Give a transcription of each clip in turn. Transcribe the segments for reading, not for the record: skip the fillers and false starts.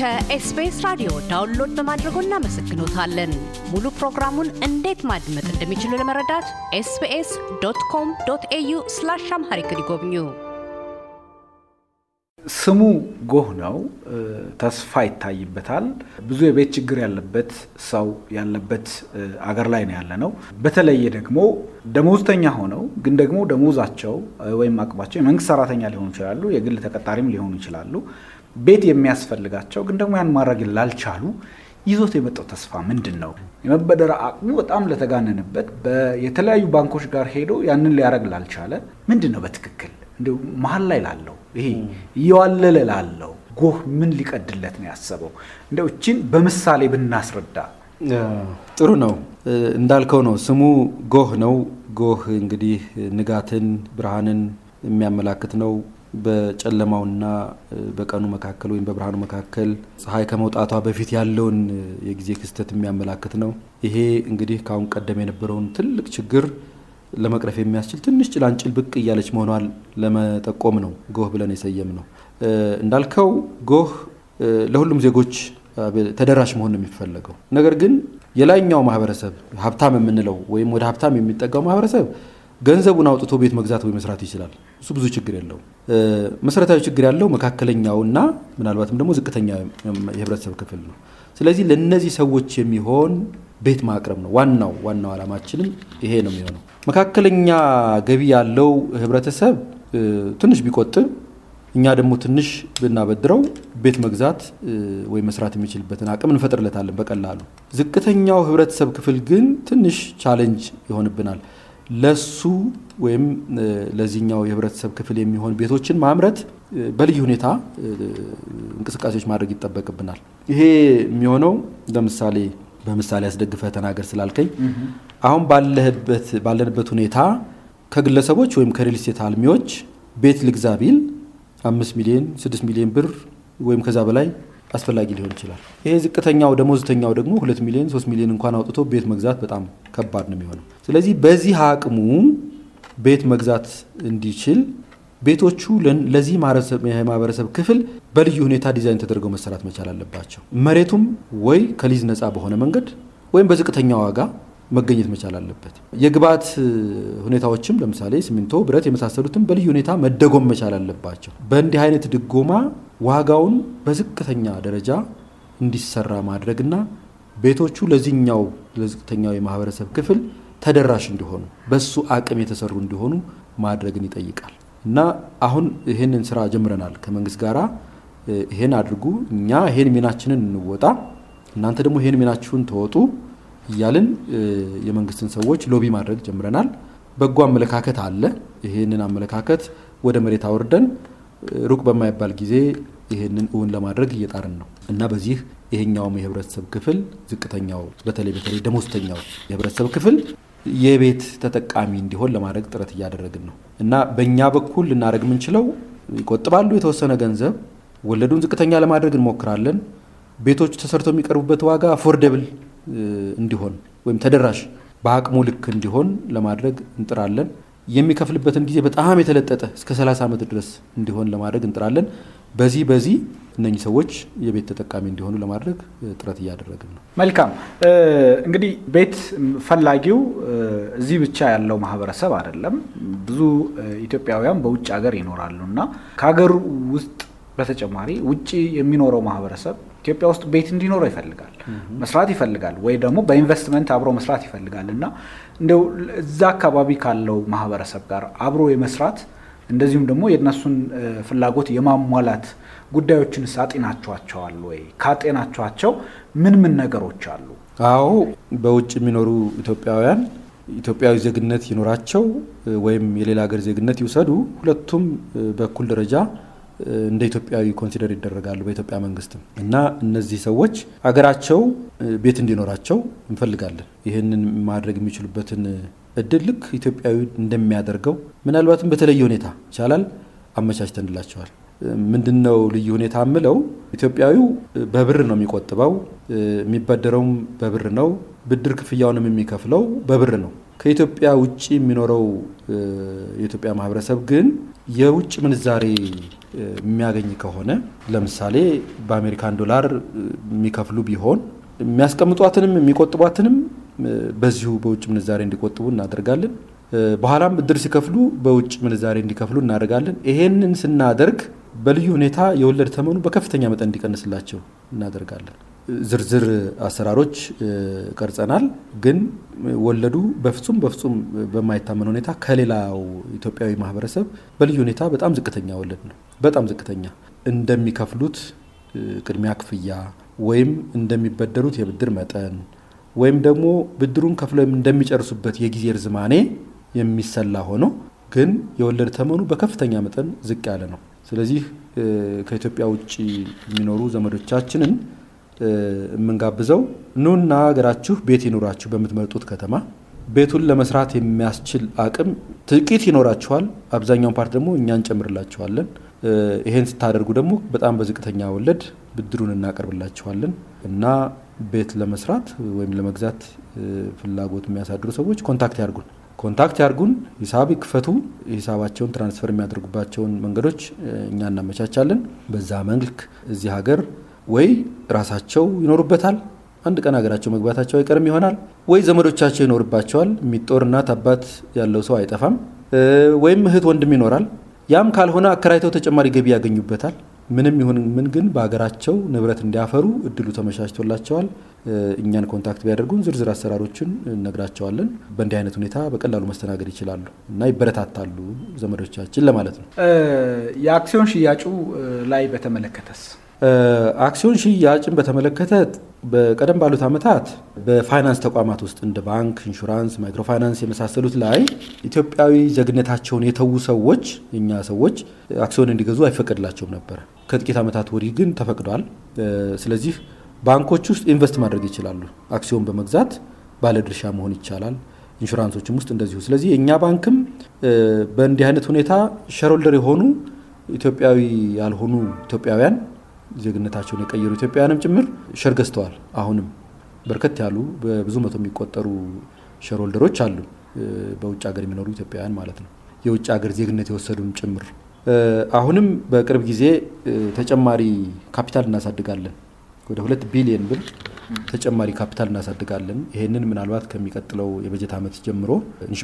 ከኤስቢኤስ ራዲዮ ዳውንሎድ በማድረጎ እናመሰግኖታለን። ሙሉ ፕሮግራሙን እንዴት ማድመጥ እንደሚችሉ ለመረዳት sbs.com.au/amharic ይጎብኙ። ስሙ ጎህ ነው፣ ተስፋ ይታይበታል። ብዙ የቤት ችግር ያለበት ሰው ያለበት አገር ላይ ነው ያለነው። በተለይ ደግሞ ደሞዝተኛ ሆነው ግን ደግሞ ደሞዛቸው ወይም አቅማቸው የመንግስት ሰራተኛ ሊሆኑ ይችላሉ፣ የግል ተቀጣሪም ሊሆኑ ይችላሉ። ቤት የሚያስፈልጋቸው ግን ደግሞ ያን ማድረግ ላልቻሉ ይዞት የመጣው ተስፋ ምንድነው? የመበደር አቅሙ በጣም ለተጋነነበት በየተለያዩ ባንኮች ጋር ሄዶ ያንን ሊያረግ ላልቻለ ምንድነው በትክክል እንደው መሃል ላይ ላለው ይሄ ይዋለለ ላለው ጎህ ምን ሊቀድለት ነው ያሰበው? እንደው እቺን በምሳሌ ብናስረዳ ጥሩ ነው። እንዳልከው ነው ስሙ ጎህ ነው። ጎህ እንግዲህ ንጋትን ብርሃንን የሚያመላክት ነው። በጨለማውና በቀኑ መካከል ወይም በብርሃኑ መካከል ፀሐይ ከመውጣቷ በፊት ያለውን የጊዜ ክስተት የሚያመላክት ነው። ይሄ እንግዲህ ካሁን ቀደም የነበረውን ትልቅ ችግር ለመቅረፍ የሚያስችል ትንሽ ጭላንጭል ብቅ እያለች መሆኗን ለመጠቆም ነው ጎህ ብለን የሰየም ነው። እንዳልከው ጎህ ለሁሉም ዜጎች ተደራሽ መሆን ነው የሚፈልገው። ነገር ግን የላይኛው ማህበረሰብ ሀብታም የምንለው ወይም ወደ ሀብታም የሚጠጋው ማህበረሰብ ገንዘቡን አውጥቶ ቤት መግዛት ወይ መስራት ይችላል። እሱ ብዙ ችግር የለውም። መሰረታዊ ችግር ያለው መካከለኛውና ምናልባትም ደግሞ ዝቅተኛ የህብረተሰብ ክፍል ነው። ስለዚህ ለነዚህ ሰዎች የሚሆን ቤት ማቅረብ ነው ዋናው ዓላማችንም ይሄ ነው የሚሆነው። መካከለኛ ገቢ ያለው ህብረተሰብ ትንሽ ቢቆጥብ እኛ ደግሞ ትንሽ ብናበድረው ቤት መግዛት ወይ መስራት የሚችልበትን አቅም እንፈጥርለታለን በቀላሉ። ዝቅተኛው ህብረተሰብ ክፍል ግን ትንሽ ቻሌንጅ ይሆንብናል። ለሱ ወይም ለዚህኛው የህብረተሰብ ክፍል የሚሆን ቤቶችን ማምረት በልዩ ሁኔታ እንቅስቃሴዎች ማድረግ ይጠበቅብናል። ይሄ የሚሆነው ለምሳሌ በምሳሌ ያስደግፈ ተናገር ስላልከኝ አሁን ባለንበት ሁኔታ ከግለሰቦች ወይም ከሪል ስቴት አልሚዎች ቤት ልግዛ ቢል 5 ሚሊዮን 6 ሚሊዮን ብር ወይም ከዛ በላይ አስፈላጊ ሊሆን ይችላል። ይሄ ዝቅተኛው ደሞዝተኛው ደግሞ 2 ሚሊዮን 3 ሚሊዮን እንኳን አውጥቶ ቤት መግዛት በጣም ከባድ ነው የሚሆነው። ስለዚህ በዚህ አቅሙ ቤት መግዛት እንዲችል ቤቶቹ ለዚህ ማህበረሰብ ክፍል በልዩ ሁኔታ ዲዛይን ተደርገው መሰራት መቻል አለባቸው። መሬቱም ወይ ከሊዝ ነፃ በሆነ መንገድ ወይም በዝቅተኛ ዋጋ መገኘት መቻል አለበት። የግብዓት ሁኔታዎችም ለምሳሌ ሲሚንቶ፣ ብረት የመሳሰሉትም በልዩ ሁኔታ መደጎም መቻል አለባቸው። በእንዲህ አይነት ድጎማ ዋጋውን በዝቅተኛ ደረጃ እንዲሰራ ማድረግና ቤቶቹ ለዚህኛው ለዝቅተኛው የማህበረሰብ ክፍል ተደራሽ እንዲሆኑ በሱ አቅም የተሰሩ እንዲሆኑ ማድረግን ይጠይቃል። እና አሁን ይሄንን ስራ ጀምረናል ከመንግስት ጋራ። ይሄን አድርጉ፣ እኛ ይሄን ሚናችንን እንወጣ፣ እናንተ ደግሞ ይሄን ሚናችሁን ተወጡ እያልን የመንግስትን ሰዎች ሎቢ ማድረግ ጀምረናል። በጎ አመለካከት አለ። ይሄንን አመለካከት ወደ መሬት አወርደን ሩቅ በማይባል ጊዜ ይሄንን እውን ለማድረግ እየጣርን ነው። እና በዚህ ይሄኛው የህብረተሰብ ክፍል ዝቅተኛው በተለይ ደሞዝተኛው የህብረተሰብ ክፍል የቤት ተጠቃሚ እንዲሆን ለማድረግ ጥረት እያደረግን ነው። እና በእኛ በኩል እናደርግ ምን ይችላል? ይቆጥባሉ የተወሰነ ገንዘብ፣ ወለዱን ዝቅተኛ ለማድረግ እንሞክራለን። ቤቶቹ ተሰርተው የሚቀርቡበት ዋጋ አፎርደብል እንዲሆን ወይም ተደራሽ በአቅሙ ልክ እንዲሆን ለማድረግ እንጥራለን። የሚከፍልበትን ጊዜ በጣም የተለጠጠ እስከ 30 ዓመት ድረስ እንዲሆን ለማድረግ እንጥራለን። በዚህ እነኚህ ሰዎች የቤት ተጠቃሚ እንዲሆኑ ለማድረግ ጥረት እያደረግን ነው። መልካም። እንግዲህ ቤት ፈላጊው እዚህ ብቻ ያለው ማህበረሰብ አይደለም። ብዙ ኢትዮጵያውያን በውጭ ሀገር ይኖራሉና ከሀገር ውስጥ በተጨማሪ ውጪ የሚኖረው ማህበረሰብ ኢትዮጵያ ውስጥ ቤት እንዲኖረው ይፈልጋል፣ መስራት ይፈልጋል፣ ወይ ደግሞ በኢንቨስትመንት አብሮ መስራት ይፈልጋልና እንደው እዛ አካባቢ ካለው ማህበረሰብ ጋር አብሮ የመስራት እንደዚሁም ደግሞ የነሱን ፍላጎት የማሟላት ጉዳዮችን ሳጤናቸዋል ወይ? ካጤናቸዋቸው ምን ነገሮች አሉ? አዎ፣ በውጭ የሚኖሩ ኢትዮጵያውያን ኢትዮጵያዊ ዜግነት ይኖራቸው ወይም የሌላ ሀገር ዜግነት ይውሰዱ፣ ሁለቱም በኩል ደረጃ እንደ ኢትዮጵያዊ ኮንሲደር ይደረጋሉ በኢትዮጵያ መንግስትም። እና እነዚህ ሰዎች ሀገራቸው ቤት እንዲኖራቸው እንፈልጋለን። ይሄንን ማድረግ የሚችሉበትን እድልክ ኢትዮጵያዊ እንደሚያደርገው ምናልባትም በተለየ ሁኔታ ይቻላል አመቻችተንላቸዋል። ምንድነው ልዩ ሁኔታ አምለው? ኢትዮጵያዊው በብር ነው የሚቆጥበው፣ የሚበደረውም በብር ነው፣ ብድር ክፍያውንም የሚከፍለው በብር ነው። ከኢትዮጵያ ውጪ የሚኖረው የኢትዮጵያ ማህበረሰብ ግን የውጭ ምንዛሬ የሚያገኝ ከሆነ ለምሳሌ በአሜሪካን ዶላር የሚከፍሉ ቢሆን የሚያስቀምጧትንም የሚቆጥቧትንም በዚሁ በውጭ ምንዛሬ እንዲቆጥቡ እናደርጋለን። በኋላም ብድር ሲከፍሉ በውጭ ምንዛሬ እንዲከፍሉ እናደርጋለን። ይሄንን ስናደርግ በልዩ ሁኔታ የወለድ ተመኑ በከፍተኛ መጠን እንዲቀንስላቸው እናደርጋለን። ዝርዝር አሰራሮች ቀርጸናል። ግን ወለዱ በፍጹም በማይታመን ሁኔታ ከሌላው ኢትዮጵያዊ ማህበረሰብ በልዩ ሁኔታ በጣም ዝቅተኛ ወለድ ነው። በጣም ዝቅተኛ እንደሚከፍሉት ቅድሚያ ክፍያ ወይም እንደሚበደሩት የብድር መጠን ወይም ደግሞ ብድሩን ከፍለው እንደሚጨርሱበት የጊዜ ርዝማኔ የሚሰላ ሆኖ ግን የወለድ ተመኑ በከፍተኛ መጠን ዝቅ ያለ ነው። ስለዚህ ከኢትዮጵያ ውጪ የሚኖሩ ዘመዶቻችንን የምንጋብዘው ኑና ሀገራችሁ ቤት ይኖራችሁ በመትመርጡት ከተማ ቤቱን ለመስራት የሚያስችል አቅም ጥቂት ይኖራችኋል፣ አብዛኛው ፓርት ደግሞ እኛን ጨምርላችኋለን። ይሄን ስታደርጉ ደግሞ በጣም በዝቅተኛ ወለድ ብድሩን እናቀርብላችኋለን እና ቤት ለመስራት ወይም ለመግዛት ፍላጎት የሚያሳድሩ ሰዎች ኮንታክት ያድርጉን፣ ሂሳብ ይክፈቱ። ሂሳባቸውን ትራንስፈር የሚያደርጉባቸውን መንገዶች እኛ እናመቻቻለን። በዛ መልክ እዚህ ሀገር ወይ ራሳቸው ይኖሩበታል፣ አንድ ቀን ሀገራቸው መግባታቸው አይቀርም ይሆናል፣ ወይ ዘመዶቻቸው ይኖርባቸዋል። ሚጦር እናት አባት ያለው ሰው አይጠፋም። ወይም እህት ወንድም ይኖራል። ያም ካልሆነ አከራይተው ተጨማሪ ገቢ ያገኙበታል። ምንም ይሁን ምን ግን በአገራቸው ንብረት እንዲያፈሩ እድሉ ተመቻችቶላቸዋል። እኛን ኮንታክት ቢያደርጉን ዝርዝር አሰራሮችን እነግራቸዋለን። በእንዲህ አይነት ሁኔታ በቀላሉ መስተናገድ ይችላሉ እና ይበረታታሉ ዘመዶቻችን ለማለት ነው። የአክሲዮን ሽያጩ ላይ በተመለከተስ? አክሲዮን ሽያጭን በተመለከተ በቀደም ባሉት ዓመታት በፋይናንስ ተቋማት ውስጥ እንደ ባንክ፣ ኢንሹራንስ፣ ማይክሮፋይናንስ የመሳሰሉት ላይ ኢትዮጵያዊ ዜግነታቸውን የተዉ ሰዎች የኛ ሰዎች አክሲዮን እንዲገዙ አይፈቀድላቸውም ነበር። ከጥቂት ዓመታት ወዲህ ግን ተፈቅዷል። ስለዚህ ባንኮች ውስጥ ኢንቨስት ማድረግ ይችላሉ። አክሲዮን በመግዛት ባለድርሻ መሆን ይቻላል። ኢንሹራንሶችም ውስጥ እንደዚሁ። ስለዚህ የኛ ባንክም በእንዲህ አይነት ሁኔታ ሼርሆልደር የሆኑ ኢትዮጵያዊ ያልሆኑ ኢትዮጵያውያን ዜግነታቸውን የቀየሩ ኢትዮጵያውያንም ጭምር ሼር ገዝተዋል። አሁንም በርከት ያሉ በብዙ መቶ የሚቆጠሩ ሼር ሆልደሮች አሉ፣ በውጭ ሀገር የሚኖሩ ኢትዮጵያውያን ማለት ነው። የውጭ ሀገር ዜግነት የወሰዱም ጭምር። አሁንም በቅርብ ጊዜ ተጨማሪ ካፒታል እናሳድጋለን። ወደ 2 ቢሊዮን ብር ተጨማሪ ካፒታል እናሳድጋለን። ይሄንን ምናልባት ከሚቀጥለው የበጀት ዓመት ጀምሮ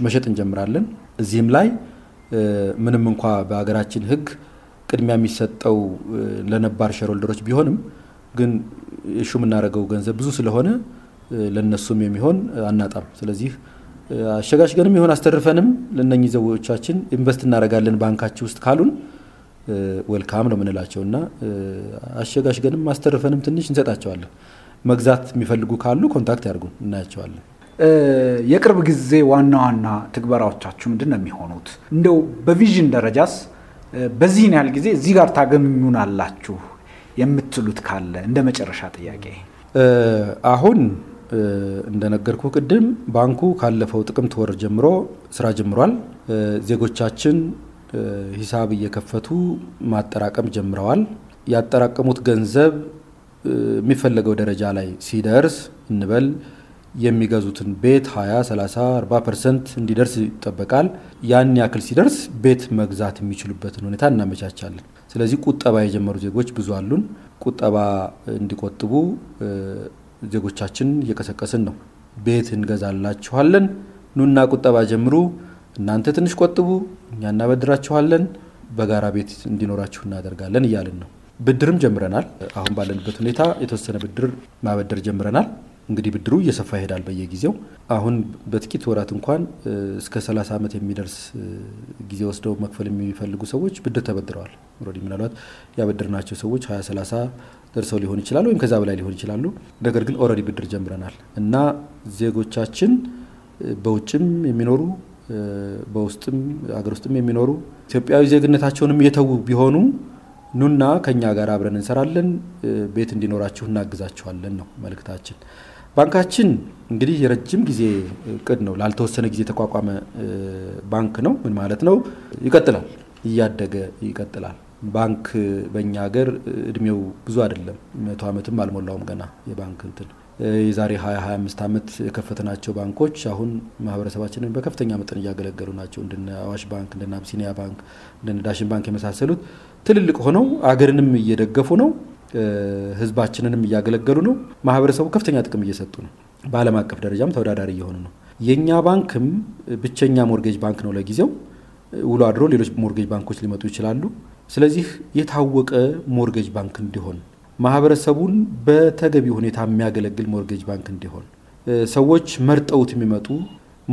መሸጥ እንጀምራለን። እዚህም ላይ ምንም እንኳ በሀገራችን ሕግ ቅድሚያ የሚሰጠው ለነባር ሼርሆልደሮች ቢሆንም ግን እሹ የምናደርገው ገንዘብ ብዙ ስለሆነ ለነሱም የሚሆን አናጣም። ስለዚህ አሸጋሽገንም ይሆን አስተርፈንም ለነኚህ ዘወቻችን ኢንቨስት እናደርጋለን ባንካችን ውስጥ ካሉን ዌልካም ነው የምንላቸውና አሸጋሽገንም አስተርፈንም ትንሽ እንሰጣቸዋለን። መግዛት የሚፈልጉ ካሉ ኮንታክት ያድርጉን፣ እናያቸዋለን። የቅርብ ጊዜ ዋና ዋና ትግበራዎቻችሁ ምንድን ነው የሚሆኑት? እንደው በቪዥን ደረጃስ በዚህን ያህል ጊዜ እዚህ ጋር ታገኙናላችሁ የምትሉት ካለ እንደ መጨረሻ ጥያቄ። አሁን እንደነገርኩ ቅድም ባንኩ ካለፈው ጥቅምት ወር ጀምሮ ስራ ጀምሯል። ዜጎቻችን ሂሳብ እየከፈቱ ማጠራቀም ጀምረዋል። ያጠራቀሙት ገንዘብ የሚፈለገው ደረጃ ላይ ሲደርስ እንበል የሚገዙትን ቤት 20%፣ 30%፣ 40% እንዲደርስ ይጠበቃል። ያን ያክል ሲደርስ ቤት መግዛት የሚችሉበትን ሁኔታ እናመቻቻለን። ስለዚህ ቁጠባ የጀመሩ ዜጎች ብዙ አሉን። ቁጠባ እንዲቆጥቡ ዜጎቻችን እየቀሰቀስን ነው። ቤት እንገዛላችኋለን፣ ኑና ቁጠባ ጀምሩ፣ እናንተ ትንሽ ቆጥቡ፣ እኛ እናበድራችኋለን፣ በጋራ ቤት እንዲኖራችሁ እናደርጋለን እያልን ነው። ብድርም ጀምረናል። አሁን ባለንበት ሁኔታ የተወሰነ ብድር ማበደር ጀምረናል። እንግዲህ ብድሩ እየሰፋ ይሄዳል በየጊዜው። አሁን በጥቂት ወራት እንኳን እስከ 30 ዓመት የሚደርስ ጊዜ ወስደው መክፈል የሚፈልጉ ሰዎች ብድር ተበድረዋል። ኦሬዲ ምናልባት ያበድርናቸው ሰዎች 20-30 ደርሰው ሊሆን ይችላል ወይም ከዛ በላይ ሊሆን ይችላሉ። ነገር ግን ኦሬዲ ብድር ጀምረናል እና ዜጎቻችን በውጭም የሚኖሩ በውስጥም አገር ውስጥም የሚኖሩ ኢትዮጵያዊ ዜግነታቸውንም የተዉ ቢሆኑ ኑና ከኛ ጋር አብረን እንሰራለን፣ ቤት እንዲኖራችሁ እናግዛችኋለን ነው መልእክታችን። ባንካችን እንግዲህ የረጅም ጊዜ እቅድ ነው። ላልተወሰነ ጊዜ የተቋቋመ ባንክ ነው። ምን ማለት ነው? ይቀጥላል፣ እያደገ ይቀጥላል። ባንክ በእኛ ሀገር እድሜው ብዙ አይደለም፣ 100 ዓመትም አልሞላውም ገና የባንክ እንትን። የዛሬ 25 ዓመት ከፈተናቸው ባንኮች አሁን ማህበረሰባችንን በከፍተኛ መጠን ያገለገሉ ናቸው። እንደነ አዋሽ ባንክ፣ እንደነ አብሲኒያ ባንክ፣ እንደነ ዳሽን ባንክ የመሳሰሉት ትልልቅ ሆነው አገርንም እየደገፉ ነው፣ ህዝባችንንም እያገለገሉ ነው። ማህበረሰቡ ከፍተኛ ጥቅም እየሰጡ ነው። በዓለም አቀፍ ደረጃም ተወዳዳሪ እየሆኑ ነው። የኛ ባንክም ብቸኛ ሞርጌጅ ባንክ ነው ለጊዜው። ውሎ አድሮ ሌሎች ሞርጌጅ ባንኮች ሊመጡ ይችላሉ። ስለዚህ የታወቀ ሞርጌጅ ባንክ እንዲሆን ማህበረሰቡን በተገቢ ሁኔታ የሚያገለግል ሞርጌጅ ባንክ እንዲሆን ሰዎች መርጠውት የሚመጡ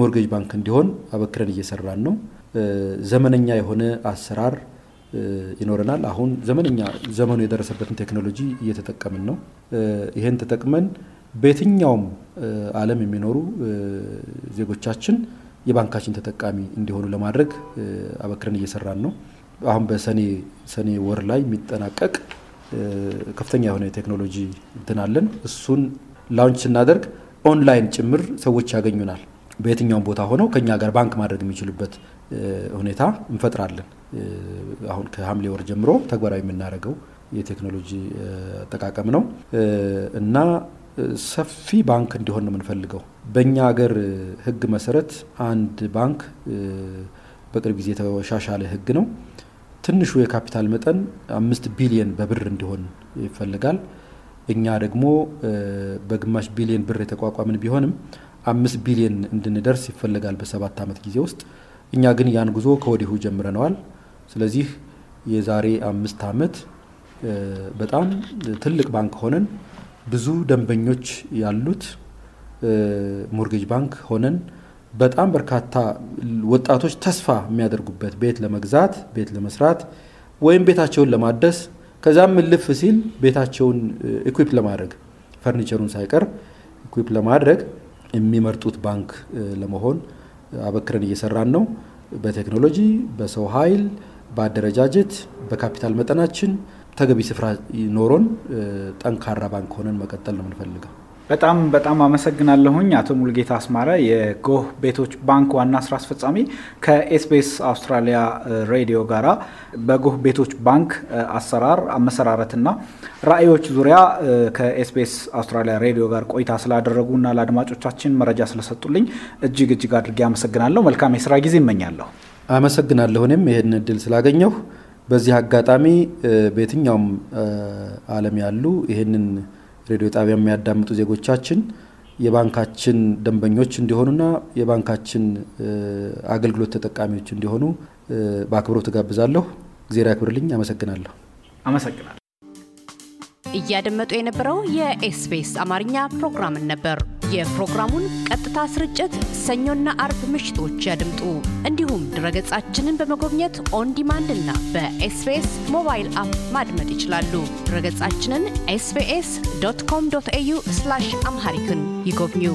ሞርጌጅ ባንክ እንዲሆን አበክረን እየሰራን ነው። ዘመነኛ የሆነ አሰራር ይኖረናል። አሁን ዘመኑ የደረሰበትን ቴክኖሎጂ እየተጠቀምን ነው። ይሄን ተጠቅመን በየትኛውም ዓለም የሚኖሩ ዜጎቻችን የባንካችን ተጠቃሚ እንዲሆኑ ለማድረግ አበክረን እየሰራን ነው። አሁን በሰኔ ወር ላይ የሚጠናቀቅ ከፍተኛ የሆነ ቴክኖሎጂ እንትናለን። እሱን ላውንች እናደርግ ኦንላይን ጭምር ሰዎች ያገኙናል። በየትኛውም ቦታ ሆነው ከኛ ጋር ባንክ ማድረግ የሚችሉበት ሁኔታ እንፈጥራለን። አሁን ከሐምሌ ወር ጀምሮ ተግባራዊ የምናደርገው የቴክኖሎጂ አጠቃቀም ነው እና ሰፊ ባንክ እንዲሆን ነው የምንፈልገው። በእኛ ሀገር ህግ መሰረት አንድ ባንክ በቅርብ ጊዜ የተሻሻለ ህግ ነው። ትንሹ የካፒታል መጠን 5 ቢሊዮን በብር እንዲሆን ይፈልጋል። እኛ ደግሞ በግማሽ ቢሊዮን ብር የተቋቋምን ቢሆንም 5 ቢሊዮን እንድንደርስ ይፈልጋል በ7 ዓመት ጊዜ ውስጥ። እኛ ግን ያን ጉዞ ከወዲሁ ጀምረናል። ስለዚህ የዛሬ 5 ዓመት በጣም ትልቅ ባንክ ሆነን ብዙ ደንበኞች ያሉት ሞርጌጅ ባንክ ሆነን በጣም በርካታ ወጣቶች ተስፋ የሚያደርጉበት ቤት ለመግዛት፣ ቤት ለመስራት ወይም ቤታቸውን ለማደስ ከዛም ልፍ ሲል ቤታቸውን ኢኩዊፕ ለማድረግ ፈርኒቸሩን ሳይቀር ኢኩዊፕ ለማድረግ የሚመርጡት ባንክ ለመሆን አበክረን እየሰራን ነው። በቴክኖሎጂ፣ በሰው ኃይል፣ በአደረጃጀት፣ በካፒታል መጠናችን ተገቢ ስፍራ ኖሮን ጠንካራ ባንክ ሆነን መቀጠል ነው የምንፈልገው። በጣም አመሰግናለሁኝ አቶ ሙልጌታ አስማረ የጎህ ቤቶች ባንክ ዋና ስራ አስፈጻሚ ከኤስቢኤስ አውስትራሊያ ሬዲዮ ጋራ በጎህ ቤቶች ባንክ አሰራር አመሰራረትና ራዕዮች ዙሪያ ከኤስቢኤስ አውስትራሊያ ሬዲዮ ጋር ቆይታ ስላደረጉና ለአድማጮቻችን መረጃ ስለሰጡልኝ እጅግ አድርጌ አመሰግናለሁ። መልካም የሥራ ጊዜ እመኛለሁ። አመሰግናለሁ እኔም ይሄን እድል ስላገኘሁ። በዚህ አጋጣሚ በየትኛውም ዓለም ያሉ ይሄንን ሬዲዮ ጣቢያ የሚያዳምጡ ዜጎቻችን የባንካችን ደንበኞች እንዲሆኑና የባንካችን አገልግሎት ተጠቃሚዎች እንዲሆኑ በአክብሮት ጋብዛለሁ። እግዚአብሔር ያክብርልኝ። አመሰግናለሁ። እያደመጡ የነበረው የኤስቢኤስ አማርኛ ፕሮግራም ነበር። የፕሮግራሙን ቀጥታ ስርጭት ሰኞና አርብ ምሽቶች ያድምጡ። እንዲሁም ድረገጻችንን በመጎብኘት ኦን ዲማንድ እና በኤስቢኤስ ሞባይል አፕ ማድመጥ ይችላሉ። ድረገጻችንን sbs.com.au/amharican ይጎብኙ።